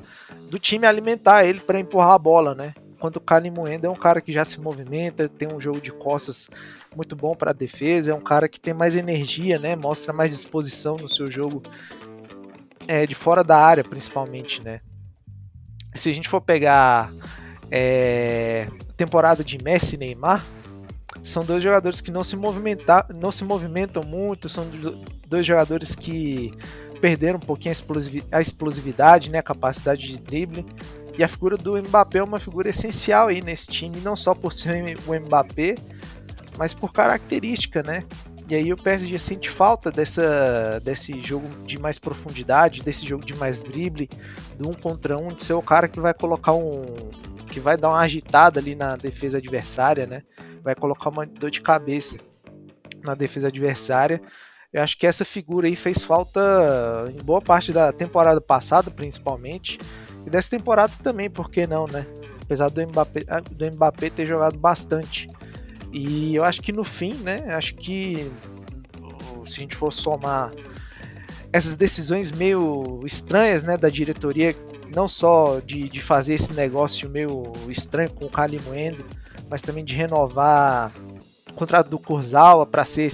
do time alimentar ele para empurrar a bola, né? Enquanto o Kalimuendo é um cara que já se movimenta, tem um jogo de costas muito bom para a defesa, é um cara que tem mais energia, né? Mostra mais disposição no seu jogo de fora da área, principalmente, né? Se a gente for pegar temporada de Messi e Neymar, são dois jogadores que não se movimentam muito, são dois jogadores que perderam um pouquinho a explosividade, né, a capacidade de drible. E a figura do Mbappé é uma figura essencial aí nesse time, não só por ser o Mbappé, mas por característica, né? E aí o PSG sente falta desse jogo de mais profundidade, desse jogo de mais drible, do 1 contra 1, de ser o cara que vai colocar que vai dar uma agitada ali na defesa adversária, né? Vai colocar uma dor de cabeça na defesa adversária. Eu acho que essa figura aí fez falta em boa parte da temporada passada, principalmente, e dessa temporada também, por que não, né? Apesar do Mbappé ter jogado bastante. E eu acho que no fim, né, acho que se a gente for somar essas decisões meio estranhas, né, da diretoria, não só de fazer esse negócio meio estranho com o Kalimuendo, mas também de renovar o contrato do Kurzawa para ser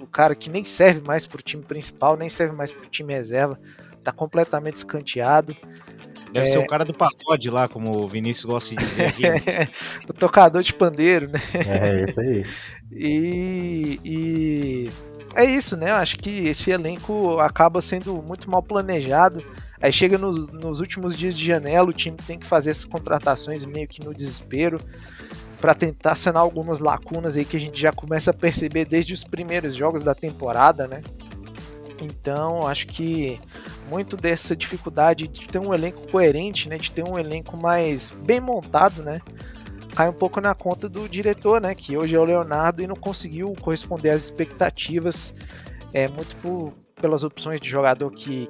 o cara que nem serve mais para o time principal, nem serve mais para o time reserva, está completamente escanteado. Deve ser o cara do pagode lá, como o Vinícius gosta de dizer aqui. O tocador de pandeiro, né? É isso aí. E é isso, né? Eu acho que esse elenco acaba sendo muito mal planejado. Aí chega nos últimos dias de janela, o time tem que fazer essas contratações meio que no desespero para tentar sanar algumas lacunas aí que a gente já começa a perceber desde os primeiros jogos da temporada, né? Então, acho que muito dessa dificuldade de ter um elenco coerente, né, de ter um elenco mais bem montado, né, cai um pouco na conta do diretor, né, que hoje é o Leonardo e não conseguiu corresponder às expectativas, muito pelas opções de jogador que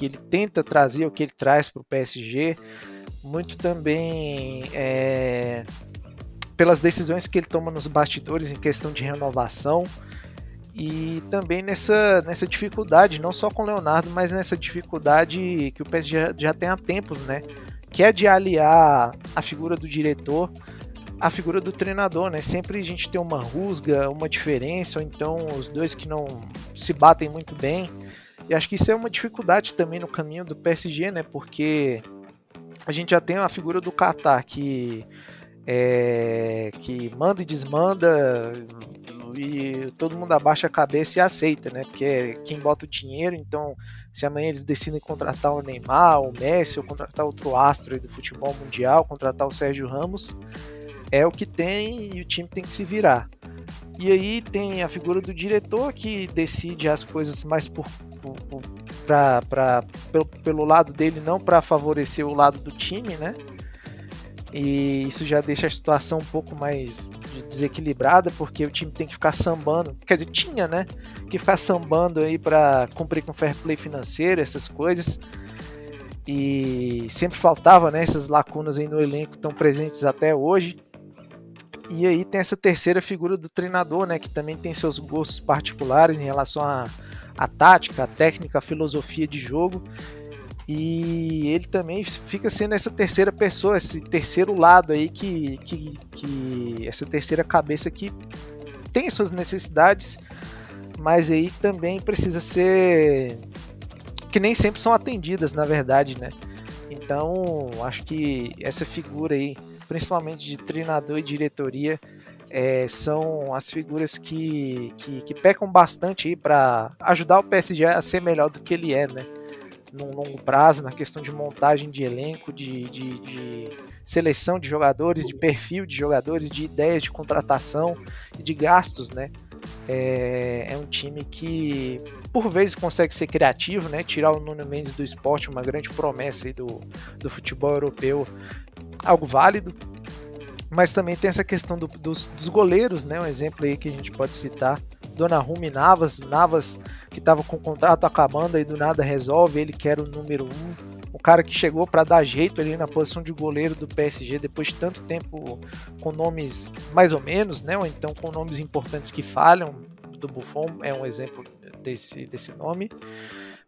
ele tenta trazer, o que ele traz para o PSG, muito também pelas decisões que ele toma nos bastidores em questão de renovação. E também nessa dificuldade, não só com o Leonardo, mas nessa dificuldade que o PSG já tem há tempos, né? Que é de aliar a figura do diretor à figura do treinador, né? Sempre a gente tem uma rusga, uma diferença, ou então os dois que não se batem muito bem. E acho que isso é uma dificuldade também no caminho do PSG, né? Porque a gente já tem a figura do Qatar, que manda e desmanda, e todo mundo abaixa a cabeça e aceita, né? Porque é quem bota o dinheiro. Então, se amanhã eles decidem contratar o Neymar, o Messi, ou contratar outro astro aí do futebol mundial, contratar o Sérgio Ramos, é o que tem e o time tem que se virar. E aí tem a figura do diretor que decide as coisas mais pelo lado dele, não para favorecer o lado do time, né? E isso já deixa a situação um pouco mais desequilibrada, porque o time tem que ficar sambando, quer dizer, tinha, né, que ficar sambando aí para cumprir com fair play financeiro, essas coisas, e sempre faltava, né, essas lacunas aí no elenco, estão presentes até hoje. E aí tem essa terceira figura do treinador, né, que também tem seus gostos particulares em relação à tática, à técnica, à filosofia de jogo. E ele também fica sendo essa terceira pessoa, esse terceiro lado aí, essa terceira cabeça que tem suas necessidades, mas aí também precisa ser, que nem sempre são atendidas, na verdade, né? Então, acho que essa figura aí, principalmente de treinador e diretoria, são as figuras que pecam bastante aí para ajudar o PSG a ser melhor do que ele é, né? Num longo prazo, na questão de montagem de elenco, de seleção de jogadores, de perfil de jogadores, de ideias de contratação e de gastos, né? É um time que, por vezes, consegue ser criativo, né? Tirar o Nuno Mendes do esporte, uma grande promessa aí do futebol europeu, algo válido. Mas também tem essa questão dos goleiros, né? Um exemplo aí que a gente pode citar, Donnarumma e Navas que estava com o contrato acabando e do nada resolve, ele quer o número 1, o cara que chegou para dar jeito ali na posição de goleiro do PSG depois de tanto tempo com nomes mais ou menos, né, ou então com nomes importantes que falham, do Buffon é um exemplo desse nome.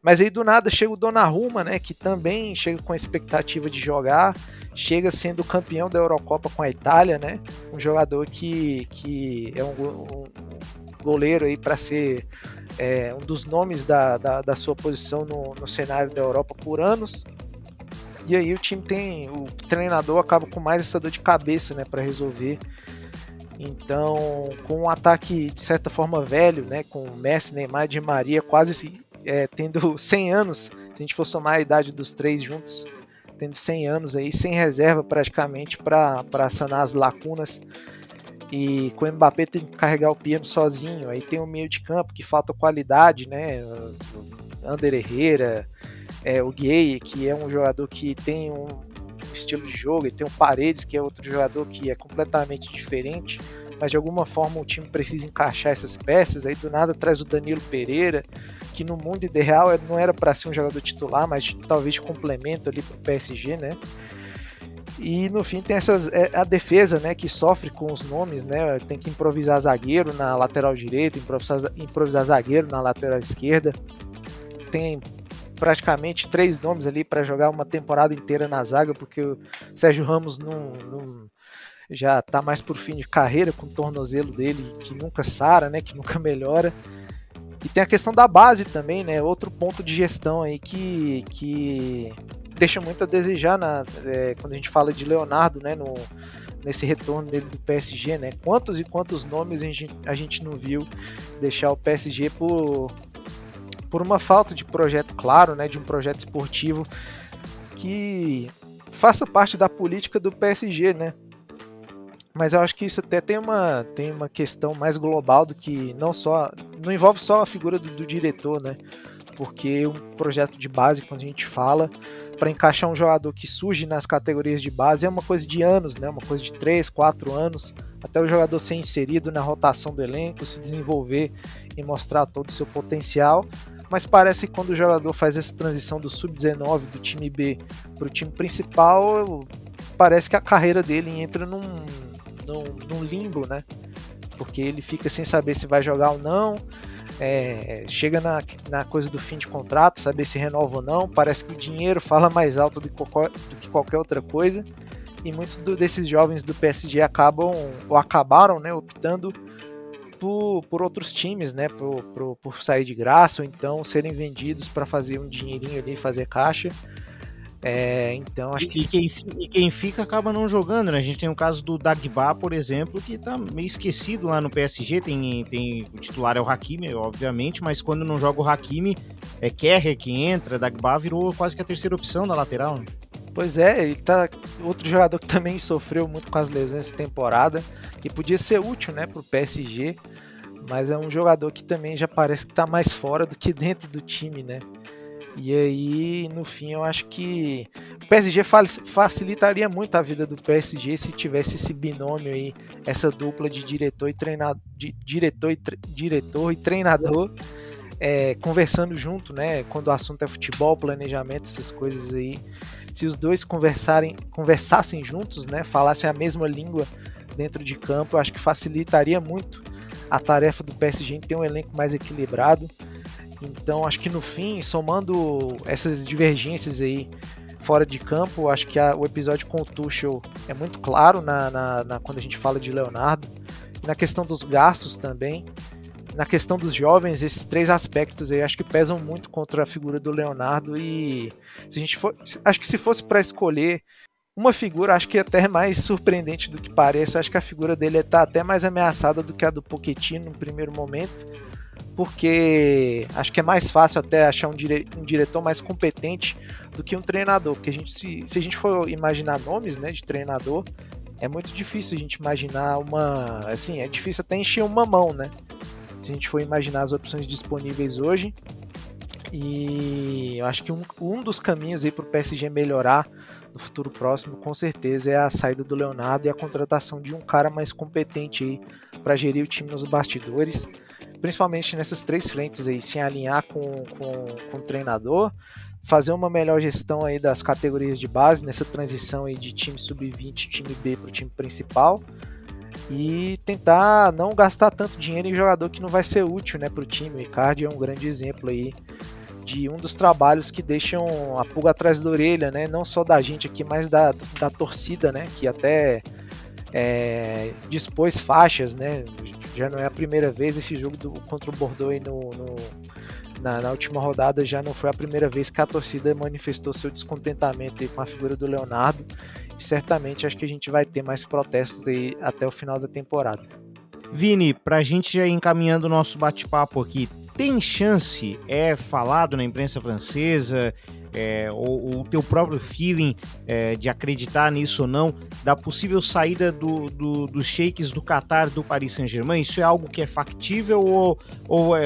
Mas aí do nada chega o Donnarumma, né, que também chega com a expectativa de jogar, chega sendo campeão da Eurocopa com a Itália, né, um jogador que é um goleiro aí para ser um dos nomes da sua posição no cenário da Europa por anos. E aí o treinador acaba com mais essa dor de cabeça, né, para resolver. Então, com um ataque de certa forma velho, né, com o Messi, Neymar e Di Maria quase tendo 100 anos, se a gente for somar a idade dos três juntos, tendo 100 anos aí, sem reserva praticamente para sanar as lacunas, e com o Mbappé tem que carregar o piano sozinho. Aí tem um meio de campo que falta qualidade, né, o Ander Herrera, o Gueye, que é um jogador que tem um estilo de jogo, e tem o Paredes, que é outro jogador que é completamente diferente, mas de alguma forma o time precisa encaixar essas peças. Aí do nada traz o Danilo Pereira, que no mundo ideal não era para ser um jogador titular, mas talvez de complemento ali para o PSG, né? E no fim tem a defesa, né, que sofre com os nomes, né? Tem que improvisar zagueiro na lateral direita, improvisar zagueiro na lateral esquerda, tem praticamente três nomes ali para jogar uma temporada inteira na zaga, porque o Sérgio Ramos não já está mais por fim de carreira com o tornozelo dele que nunca sara, né, que nunca melhora. E tem a questão da base também, né, outro ponto de gestão aí que deixa muito a desejar quando a gente fala de Leonardo, né, nesse retorno dele do PSG, né, quantos e quantos nomes a gente não viu deixar o PSG por uma falta de projeto claro, né, de um projeto esportivo que faça parte da política do PSG, né. Mas eu acho que isso até tem uma questão mais global do que não envolve só a figura do diretor, né? Porque um projeto de base, quando a gente fala, para encaixar um jogador que surge nas categorias de base é uma coisa de anos, né? Uma coisa de 3, 4 anos, até o jogador ser inserido na rotação do elenco, se desenvolver e mostrar todo o seu potencial. Mas parece que quando o jogador faz essa transição do sub-19 do time B para o time principal, parece que a carreira dele entra num limbo, né? Porque ele fica sem saber se vai jogar ou não, chega na coisa do fim de contrato, saber se renova ou não, parece que o dinheiro fala mais alto do que qualquer outra coisa, e muitos desses jovens do PSG acabaram, né, optando por outros times, né, por sair de graça, ou então serem vendidos para fazer um dinheirinho ali, fazer caixa. Então acho que quem fica acaba não jogando, né? A gente tem o caso do Dagba, por exemplo, que tá meio esquecido lá no PSG. Tem o titular é o Hakimi, obviamente, mas quando não joga o Hakimi, é Kerr que entra. Dagba virou quase que a terceira opção da lateral, né? Pois é, ele tá outro jogador que também sofreu muito com as lesões essa temporada, que podia ser útil, né, pro PSG, mas é um jogador que também já parece que tá mais fora do que dentro do time, né? E aí, no fim, eu acho que o PSG facilitaria muito a vida do PSG se tivesse esse binômio aí, essa dupla de diretor e treinador conversando junto, né? Quando o assunto é futebol, planejamento, essas coisas aí. Se os dois conversassem juntos, né? Falassem a mesma língua dentro de campo, eu acho que facilitaria muito a tarefa do PSG em ter um elenco mais equilibrado. Então acho que no fim, somando essas divergências aí fora de campo, acho que o episódio com o Tuchel é muito claro quando a gente fala de Leonardo, na questão dos gastos também, na questão dos jovens, esses três aspectos aí acho que pesam muito contra a figura do Leonardo. E acho que se fosse para escolher uma figura, acho que até mais surpreendente do que parece, acho que a figura dele está até mais ameaçada do que a do Pochettino no primeiro momento, porque acho que é mais fácil até achar um diretor mais competente do que um treinador, porque se a gente for imaginar nomes, né, de treinador, é muito difícil a gente imaginar é difícil até encher uma mão, né, se a gente for imaginar as opções disponíveis hoje. E eu acho que um dos caminhos aí para o PSG melhorar no futuro próximo, com certeza, é a saída do Leonardo e a contratação de um cara mais competente aí para gerir o time nos bastidores, principalmente nessas três frentes aí, se alinhar com o treinador, fazer uma melhor gestão aí das categorias de base, nessa transição aí de time sub-20, time B para o time principal, e tentar não gastar tanto dinheiro em jogador que não vai ser útil, né, para o time. O Icardi é um grande exemplo aí de um dos trabalhos que deixam a pulga atrás da orelha, né, não só da gente aqui, mas da torcida, né, que até dispôs faixas, né, já não é a primeira vez. Esse jogo contra o Bordeaux aí na última rodada já não foi a primeira vez que a torcida manifestou seu descontentamento aí com a figura do Leonardo, e certamente acho que a gente vai ter mais protestos aí até o final da temporada. Vini, pra gente já ir encaminhando o nosso bate-papo aqui, tem chance, falado na imprensa francesa, ou o teu próprio feeling de acreditar nisso ou não, da possível saída dos sheiks do Qatar do Paris Saint-Germain? Isso é algo que é factível ou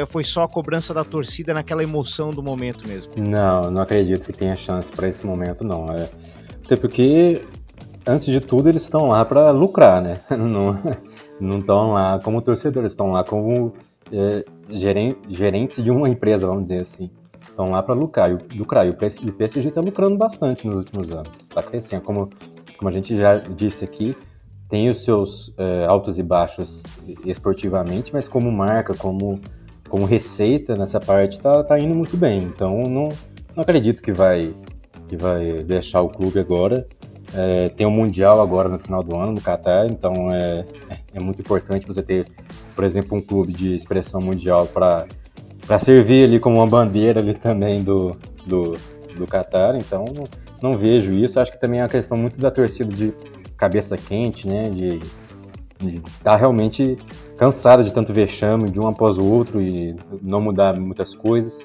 foi só a cobrança da torcida naquela emoção do momento mesmo? Não acredito que tenha chance para esse momento, não. Até porque, antes de tudo, eles estão lá para lucrar, né? Não estão lá como torcedores, estão lá como gerentes de uma empresa, vamos dizer assim. Estão lá para lucrar. E o PSG está lucrando bastante nos últimos anos. Está crescendo. Como a gente já disse aqui, tem os seus altos e baixos esportivamente, mas como marca, como receita nessa parte, está indo muito bem. Então, não acredito que vai deixar o clube agora. Tem o Mundial agora no final do ano, no Qatar, então é muito importante você ter, por exemplo, um clube de expressão mundial para servir ali como uma bandeira ali também do Qatar. Então não vejo isso. Acho que também é uma questão muito da torcida de cabeça quente, né, de estar realmente cansada de tanto vexame de um após o outro e não mudar muitas coisas.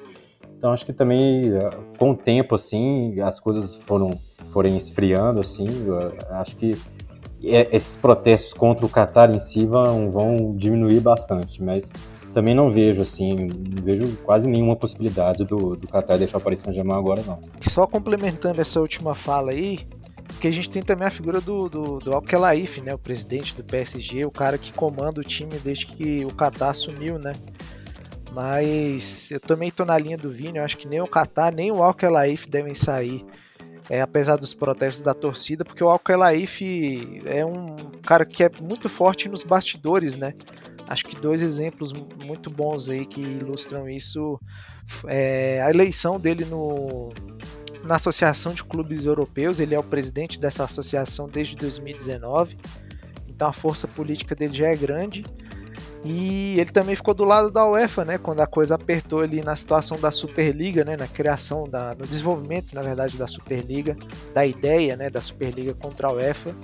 Então acho que também com o tempo assim as coisas forem esfriando assim, acho que esses protestos contra o Qatar em si vão diminuir bastante, mas também não vejo quase nenhuma possibilidade do Qatar deixar o Paris Saint-Germain agora, não. Só complementando essa última fala aí, porque a gente tem também a figura do Al-Khelaif, né, o presidente do PSG, o cara que comanda o time desde que o Qatar assumiu, né, mas eu também tô na linha do Vini. Eu acho que nem o Qatar, nem o Al-Khelaif devem sair, apesar dos protestos da torcida, porque o Al-Khelaif é um cara que é muito forte nos bastidores, né. Acho que dois exemplos muito bons aí que ilustram isso. A eleição dele na Associação de Clubes Europeus, ele é o presidente dessa associação desde 2019, então a força política dele já é grande. E ele também ficou do lado da UEFA, né, quando a coisa apertou ali na situação da Superliga, né, no desenvolvimento, na verdade, da Superliga, da ideia, né, da Superliga contra a UEFA.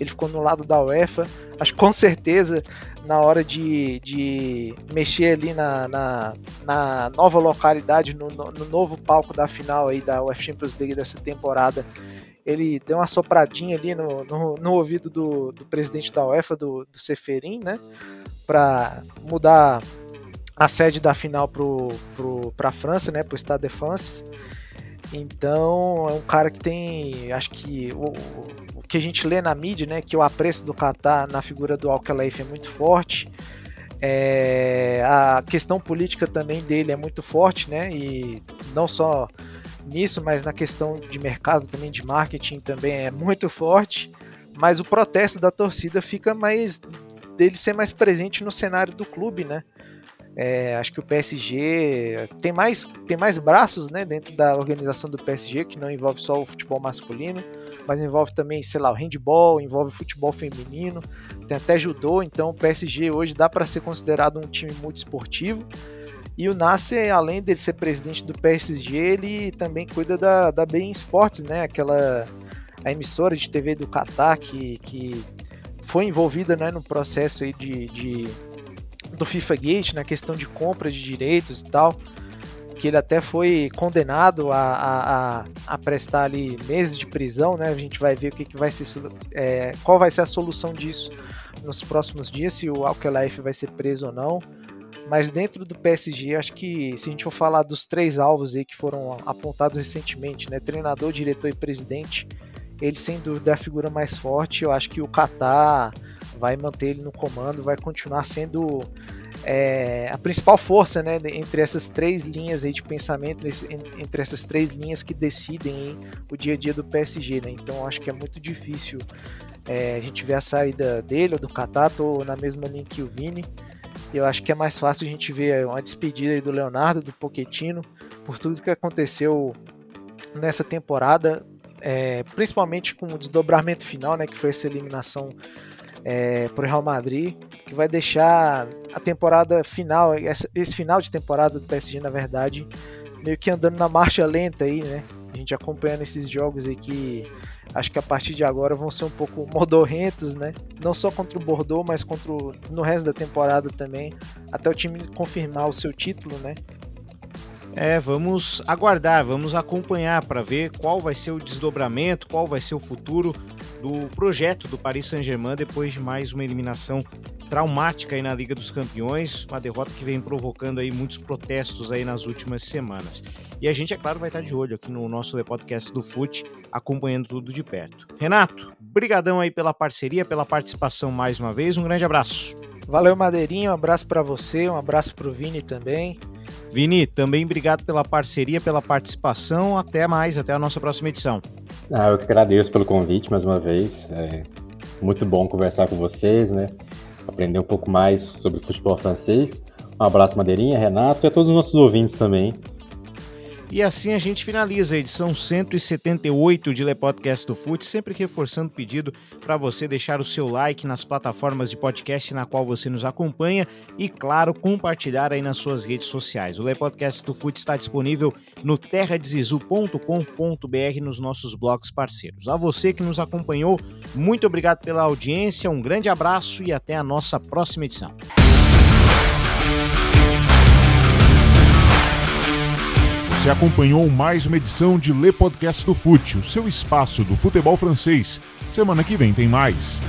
Ele ficou no lado da UEFA. Acho que com certeza na hora de mexer ali na nova localidade, no novo palco da final aí da UEFA Champions League dessa temporada, ele deu uma sopradinha ali no ouvido do presidente da UEFA, do Seferin, né, para mudar a sede da final para a França, né, para o Stade de France. Então é um cara que tem, acho que o que a gente lê na mídia, né, que o apreço do Qatar na figura do Al-Khelaif é muito forte, a questão política também dele é muito forte, né, e não só nisso, mas na questão de mercado também, de marketing também é muito forte, mas o protesto da torcida fica mais dele ser mais presente no cenário do clube, né. Acho que o PSG tem mais braços, né, dentro da organização do PSG, que não envolve só o futebol masculino, mas envolve também, sei lá, o handball, envolve o futebol feminino, tem até judô. Então o PSG hoje dá para ser considerado um time multiesportivo. E o Nasser, além dele ser presidente do PSG, ele também cuida da beIN Sports, né, a emissora de TV do Qatar que foi envolvida, né, no processo aí do FIFA Gate, na questão de compra de direitos e tal, que ele até foi condenado a prestar ali meses de prisão, né. A gente vai ver o que vai ser, qual vai ser a solução disso nos próximos dias, se o Al-Khelaif vai ser preso ou não. Mas dentro do PSG, acho que se a gente for falar dos três alvos aí que foram apontados recentemente, né, treinador, diretor e presidente, ele sem dúvida é a figura mais forte. Eu acho que o Qatar vai manter ele no comando, vai continuar sendo a principal força, né, entre essas três linhas aí de pensamento, entre essas três linhas que decidem aí o dia a dia do PSG, né? Então acho que é muito difícil a gente ver a saída dele ou do Qatar, ou na mesma linha que o Vini. Eu acho que é mais fácil a gente ver uma despedida aí do Leonardo, do Pochettino, por tudo que aconteceu nessa temporada, principalmente com o desdobramento final, né, que foi essa eliminação para o Real Madrid, que vai deixar a temporada final, esse final de temporada do PSG, na verdade, meio que andando na marcha lenta aí, né? A gente acompanhando esses jogos aí que acho que a partir de agora vão ser um pouco modorrentos, né? Não só contra o Bordeaux, mas no resto da temporada também, até o time confirmar o seu título, né? Vamos aguardar, vamos acompanhar para ver qual vai ser o desdobramento, qual vai ser o futuro do projeto do Paris Saint-Germain depois de mais uma eliminação traumática aí na Liga dos Campeões, uma derrota que vem provocando aí muitos protestos aí nas últimas semanas. E a gente, é claro, vai estar de olho aqui no nosso Le Podcast do Foot, acompanhando tudo de perto. Renato, brigadão aí pela parceria, pela participação mais uma vez, um grande abraço. Valeu, Madeirinho, um abraço para você, um abraço para o Vini também. Vini, também obrigado pela parceria, pela participação, até mais, até a nossa próxima edição. Eu que agradeço pelo convite mais uma vez, muito bom conversar com vocês, né? Aprender um pouco mais sobre futebol francês. Um abraço, Madeirinha, Renato e a todos os nossos ouvintes também. E assim a gente finaliza a edição 178 de Le Podcast do Foot, sempre reforçando o pedido para você deixar o seu like nas plataformas de podcast na qual você nos acompanha e, claro, compartilhar aí nas suas redes sociais. O Le Podcast do Foot está disponível no terradezizu.com.br nos nossos blogs parceiros. A você que nos acompanhou, muito obrigado pela audiência, um grande abraço e até a nossa próxima edição. Você acompanhou mais uma edição de Le Podcast do Foot, o seu espaço do futebol francês. Semana que vem tem mais.